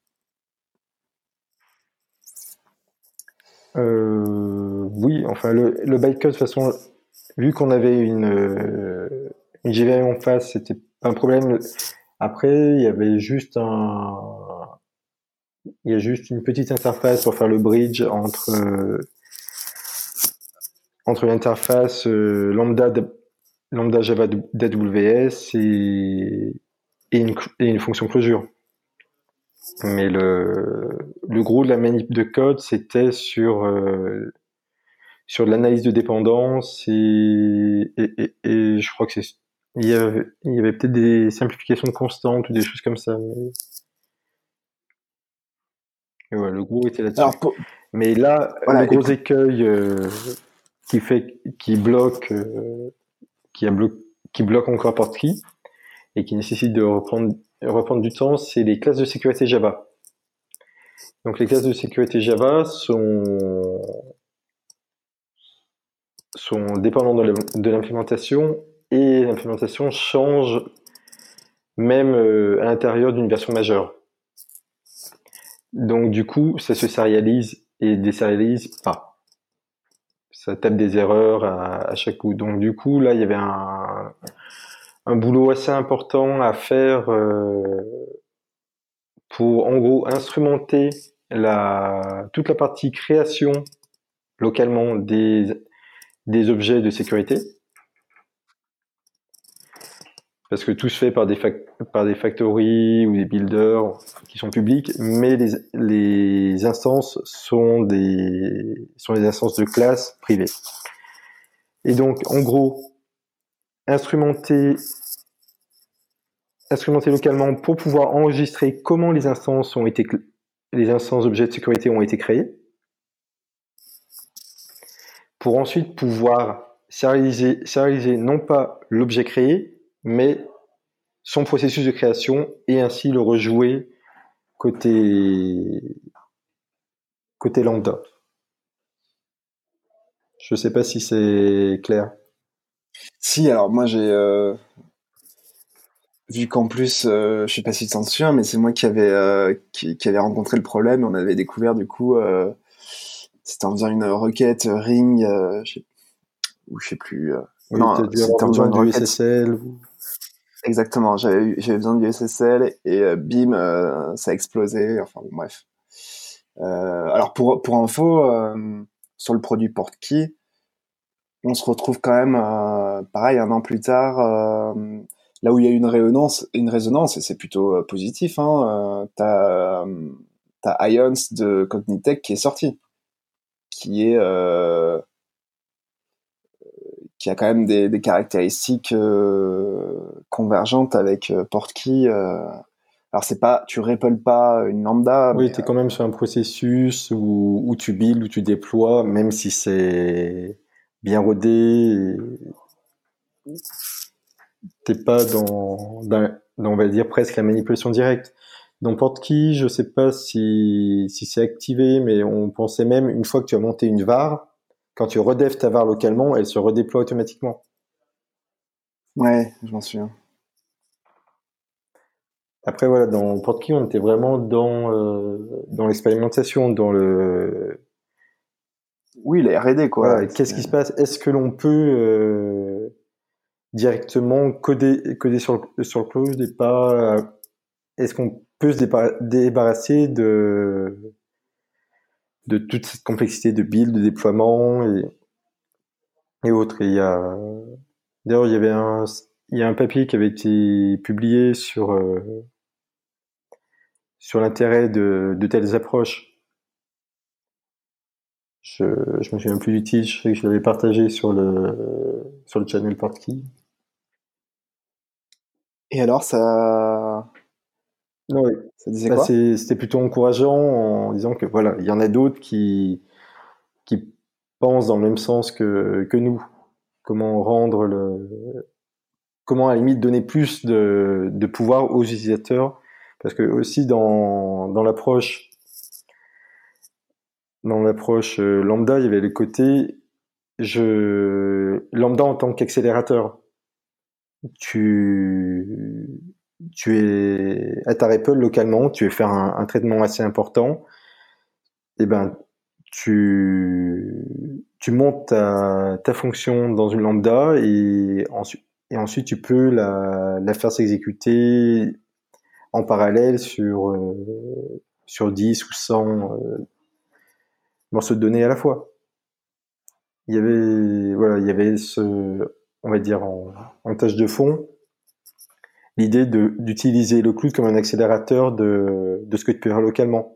Euh, oui, enfin, le, le bytecode, de toute façon, vu qu'on avait une, euh, une J V M en face, c'était pas un problème. Après, il y avait juste un... Il y a juste une petite interface pour faire le bridge entre... Euh, entre l'interface euh, lambda, de, lambda Java d'A W S et, et, une, et une fonction closure. Mais le, le gros de la manip de code, c'était sur, euh, sur de l'analyse de dépendance et, et, et, et je crois que c'est, il y avait, il y avait peut-être des simplifications constantes ou des choses comme ça. Mais... Et ouais, le gros était là-dessus. Alors, pour... Mais là, voilà, le gros et... écueil... Euh, qui fait, qui bloque, euh, qui a bloqué, qui bloque encore Portkey et qui nécessite de reprendre, reprendre du temps, c'est les classes de sécurité Java. Donc, les classes de sécurité Java sont, sont dépendantes de l'implémentation et l'implémentation change même à l'intérieur d'une version majeure. Donc, du coup, ça se sérialise et désérialise pas. Ça tape des erreurs à, à chaque coup. Donc du coup, là, il y avait un, un boulot assez important à faire euh, pour, en gros, instrumenter la, toute la partie création localement des, des objets de sécurité. Parce que tout se fait par des, fac, par des factories ou des builders qui sont publics, mais les, les instances sont des, sont des instances de classe privées. Et donc, en gros, instrumenter, instrumenter localement pour pouvoir enregistrer comment les instances ont été, les instances d'objets de sécurité ont été créées, pour ensuite pouvoir sérialiser, sérialiser non pas l'objet créé, mais son processus de création et ainsi le rejouer côté, côté lambda. Je ne sais pas si c'est clair. Si, alors moi j'ai euh, vu qu'en plus, euh, je ne sais pas si tu t'en souviens, mais c'est moi qui avait, euh, qui, qui avait rencontré le problème et on avait découvert du coup, euh, c'était en faisant une requête ring, euh, je sais, ou je ne sais plus... Euh, Oui, non, c'était besoin de U S S L. Exactement, j'avais, j'avais besoin de U S S L et euh, bim, euh, ça a explosé. Enfin, bon, bref. Euh, alors, pour, pour info, euh, sur le produit Portkey, on se retrouve quand même, euh, pareil, un an plus tard, euh, là où il y a eu une résonance, une résonance et c'est plutôt euh, positif, hein, euh, t'as, euh, t'as Ions de Cognitect qui est sorti, qui est... Euh, qui a quand même des, des caractéristiques euh, convergentes avec euh, Portkey. Euh... Alors, c'est pas, tu répelles pas une lambda. Oui, tu es euh... quand même sur un processus où, où tu builds, où tu déploies, même si c'est bien rodé. Et... t'es pas dans, dans, on va dire presque la manipulation directe. Dans Portkey, je sais pas si, si c'est activé, mais on pensait même, une fois que tu as monté une var, quand tu redevs ta var localement, elle se redéploie automatiquement. Ouais, je m'en souviens. Après, voilà, dans Portkey, on était vraiment dans, euh, dans l'expérimentation, dans le... Oui, la R et D, quoi. Voilà, qu'est-ce qui se passe ? Est-ce que l'on peut euh, directement coder, coder sur, le, sur le cloud et pas... Est-ce qu'on peut se débarrasser de, de toute cette complexité de build, de déploiement et, et autres ? Et il y a... D'ailleurs, il y avait un... Il y a un papier qui avait été publié sur, euh, sur l'intérêt de, de telles approches. Je, je me souviens plus du titre, je sais que je l'avais partagé sur le, sur le channel Portkey. Et alors, ça. Non, oui. Ça disait bah, quoi ? c'est, C'était plutôt encourageant en disant que voilà, il y en a d'autres qui, qui pensent dans le même sens que, que nous. Comment rendre le. Comment à la limite donner plus de, de pouvoir aux utilisateurs, parce que aussi dans, dans l'approche dans l'approche lambda, il y avait le côté je lambda en tant qu'accélérateur. Tu tu es à ta R E P L localement, tu veux faire un, un traitement assez important, et ben tu tu montes ta, ta fonction dans une lambda et ensuite Et ensuite, tu peux la, la faire s'exécuter en parallèle sur, euh, sur dix ou cent euh, morceaux de données à la fois. Il y avait, voilà, il y avait ce, on va dire, en, en tâche de fond, l'idée de, d'utiliser le cloud comme un accélérateur de, de ce que tu peux faire localement.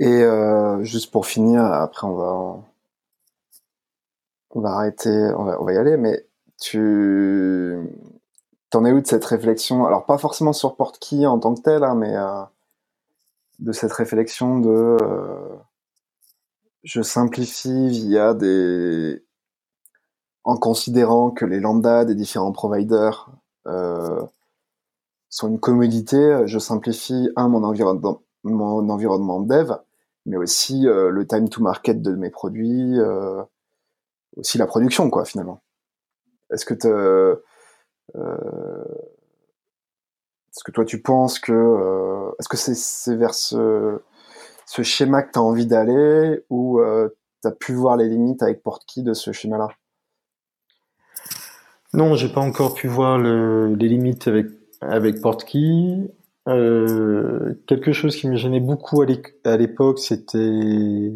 Et euh, juste pour finir, après on va... En... On va arrêter, on va, on va y aller, mais tu t'en es où de cette réflexion ? Alors, pas forcément sur Portkey en tant que tel, hein, mais euh, de cette réflexion de euh, je simplifie via des. En considérant que les lambdas des différents providers euh, sont une commodité, je simplifie, un, mon environnement, mon environnement dev, mais aussi euh, le time to market de mes produits. Euh, aussi la production, quoi, finalement. Est-ce que tu euh, est-ce que toi tu penses que euh, est-ce que c'est, c'est vers ce, ce schéma que tu as envie d'aller, ou euh, tu as pu voir les limites avec Portkey de ce schéma-là ? Non, j'ai pas encore pu voir le, les limites avec, avec Portkey. Euh, quelque chose qui me gênait beaucoup à l'époque, c'était...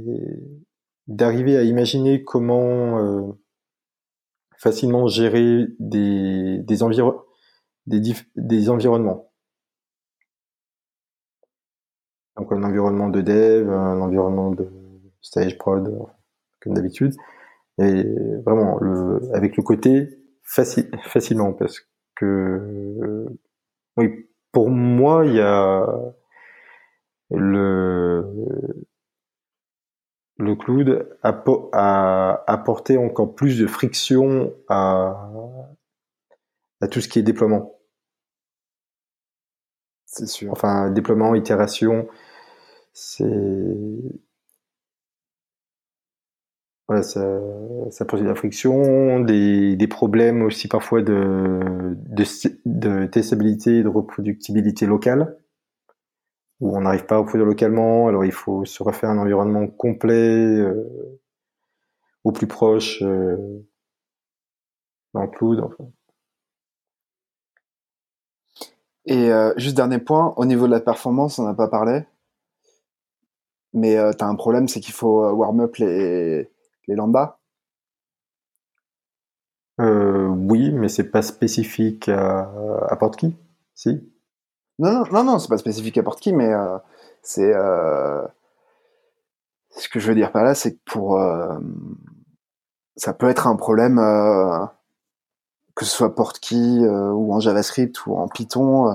d'arriver à imaginer comment euh, facilement gérer des, des, enviro- des, dif- des environnements. Donc un environnement de dev, un environnement de stage prod, comme d'habitude. Et vraiment, le, avec le côté faci- facilement, parce que euh, oui, pour moi, il y a le... le cloud a apporté encore plus de friction à, à tout ce qui est déploiement. C'est sûr. Enfin, déploiement, itération, c'est... Voilà, ça, ça pose de la friction, des, des problèmes aussi parfois de, de, de testabilité, de reproductibilité locale. Où on n'arrive pas à produire localement, alors il faut se refaire un environnement complet, euh, au plus proche, euh, dans le cloud. Enfin. Et euh, juste dernier point, au niveau de la performance, on n'a pas parlé, mais euh, tu as un problème, c'est qu'il faut warm up les, les lambdas. Euh, oui, mais c'est pas spécifique à, à Portkey, si. Non, non, non, c'est pas spécifique à Portkey, mais euh, c'est euh, ce que je veux dire par là, c'est que pour euh, ça peut être un problème euh, que ce soit Portkey euh, ou en JavaScript ou en Python, euh,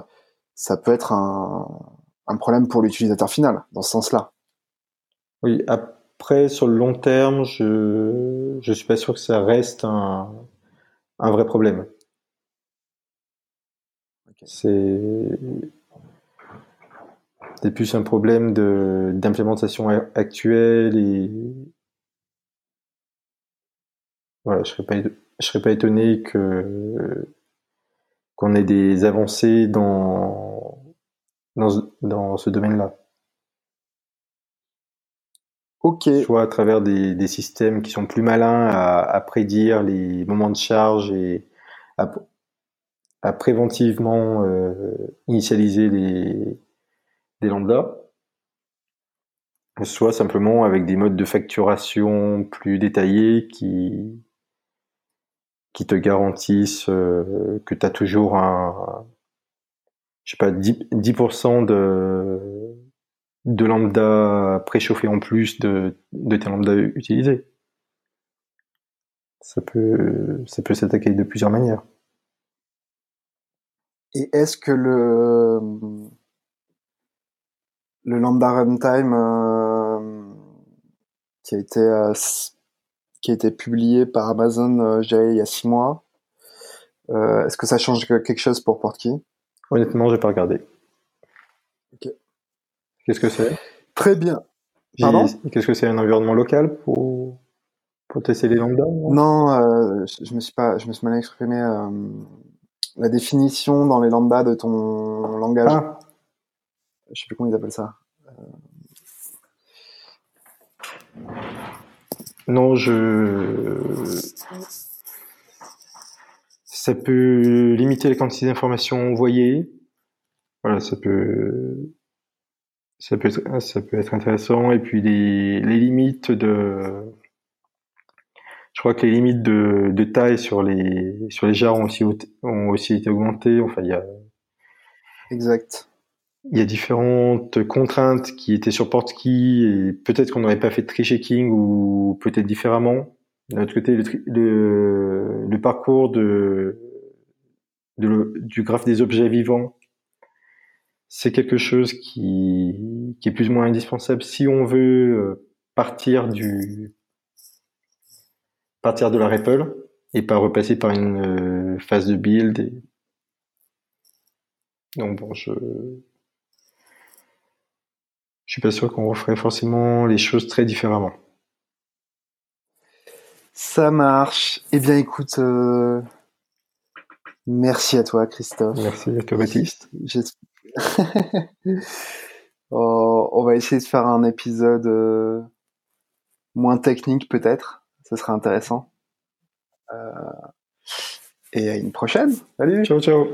ça peut être un, un problème pour l'utilisateur final dans ce sens-là. Oui, après sur le long terme, je je suis pas sûr que ça reste un un vrai problème. Okay. C'est c'est plus un problème de d'implémentation actuelle et voilà, je serais pas je serais pas étonné que qu'on ait des avancées dans dans ce, dans ce domaine-là. Ok. Soit à travers des, des systèmes qui sont plus malins à, à prédire les moments de charge et à, à préventivement euh, initialiser les, les lambdas, soit simplement avec des modes de facturation plus détaillés qui, qui te garantissent euh, que tu as toujours un, je sais pas, dix pour cent de. de lambda préchauffé en plus de, de tes lambda utilisés. Ça peut, ça peut s'attaquer de plusieurs manières. Et est-ce que le, le lambda runtime euh, qui a été, euh, qui a été publié par Amazon euh, il y a six mois, euh, est-ce que ça change quelque chose pour Portkey? Honnêtement, j'ai pas regardé. Ok. Qu'est-ce que c'est? Très bien. Pardon? Qu'est-ce que c'est, un environnement local pour, pour tester les lambdas? Non, euh, je, je me suis pas, je me suis mal exprimé. Euh, la définition dans les lambdas de ton langage. Ah. Je sais plus comment ils appellent ça. Euh... Non, je. Ça peut limiter la quantité d'informations envoyées. Voilà, ça peut. Ça peut être, ça peut être intéressant. Et puis les, les limites de, je crois que les limites de, de taille sur les sur les jars ont aussi ont aussi été augmentées. Enfin, il y a exact. Il y a différentes contraintes qui étaient sur Portkey et peut-être qu'on n'aurait pas fait de tree checking ou peut-être différemment. D'un autre côté, le, le, le parcours de, de le, du graphe des objets vivants. C'est quelque chose qui, qui est plus ou moins indispensable si on veut partir du, partir de la REPL et pas repasser par une phase de build. Et... Donc bon, je, je suis pas sûr qu'on referait forcément les choses très différemment. Ça marche. Eh bien, écoute, euh... merci à toi, Christophe. Merci à toi, Baptiste. Oh, on va essayer de faire un épisode euh, moins technique peut-être, ce sera intéressant euh, et à une prochaine. Salut. Ciao ciao.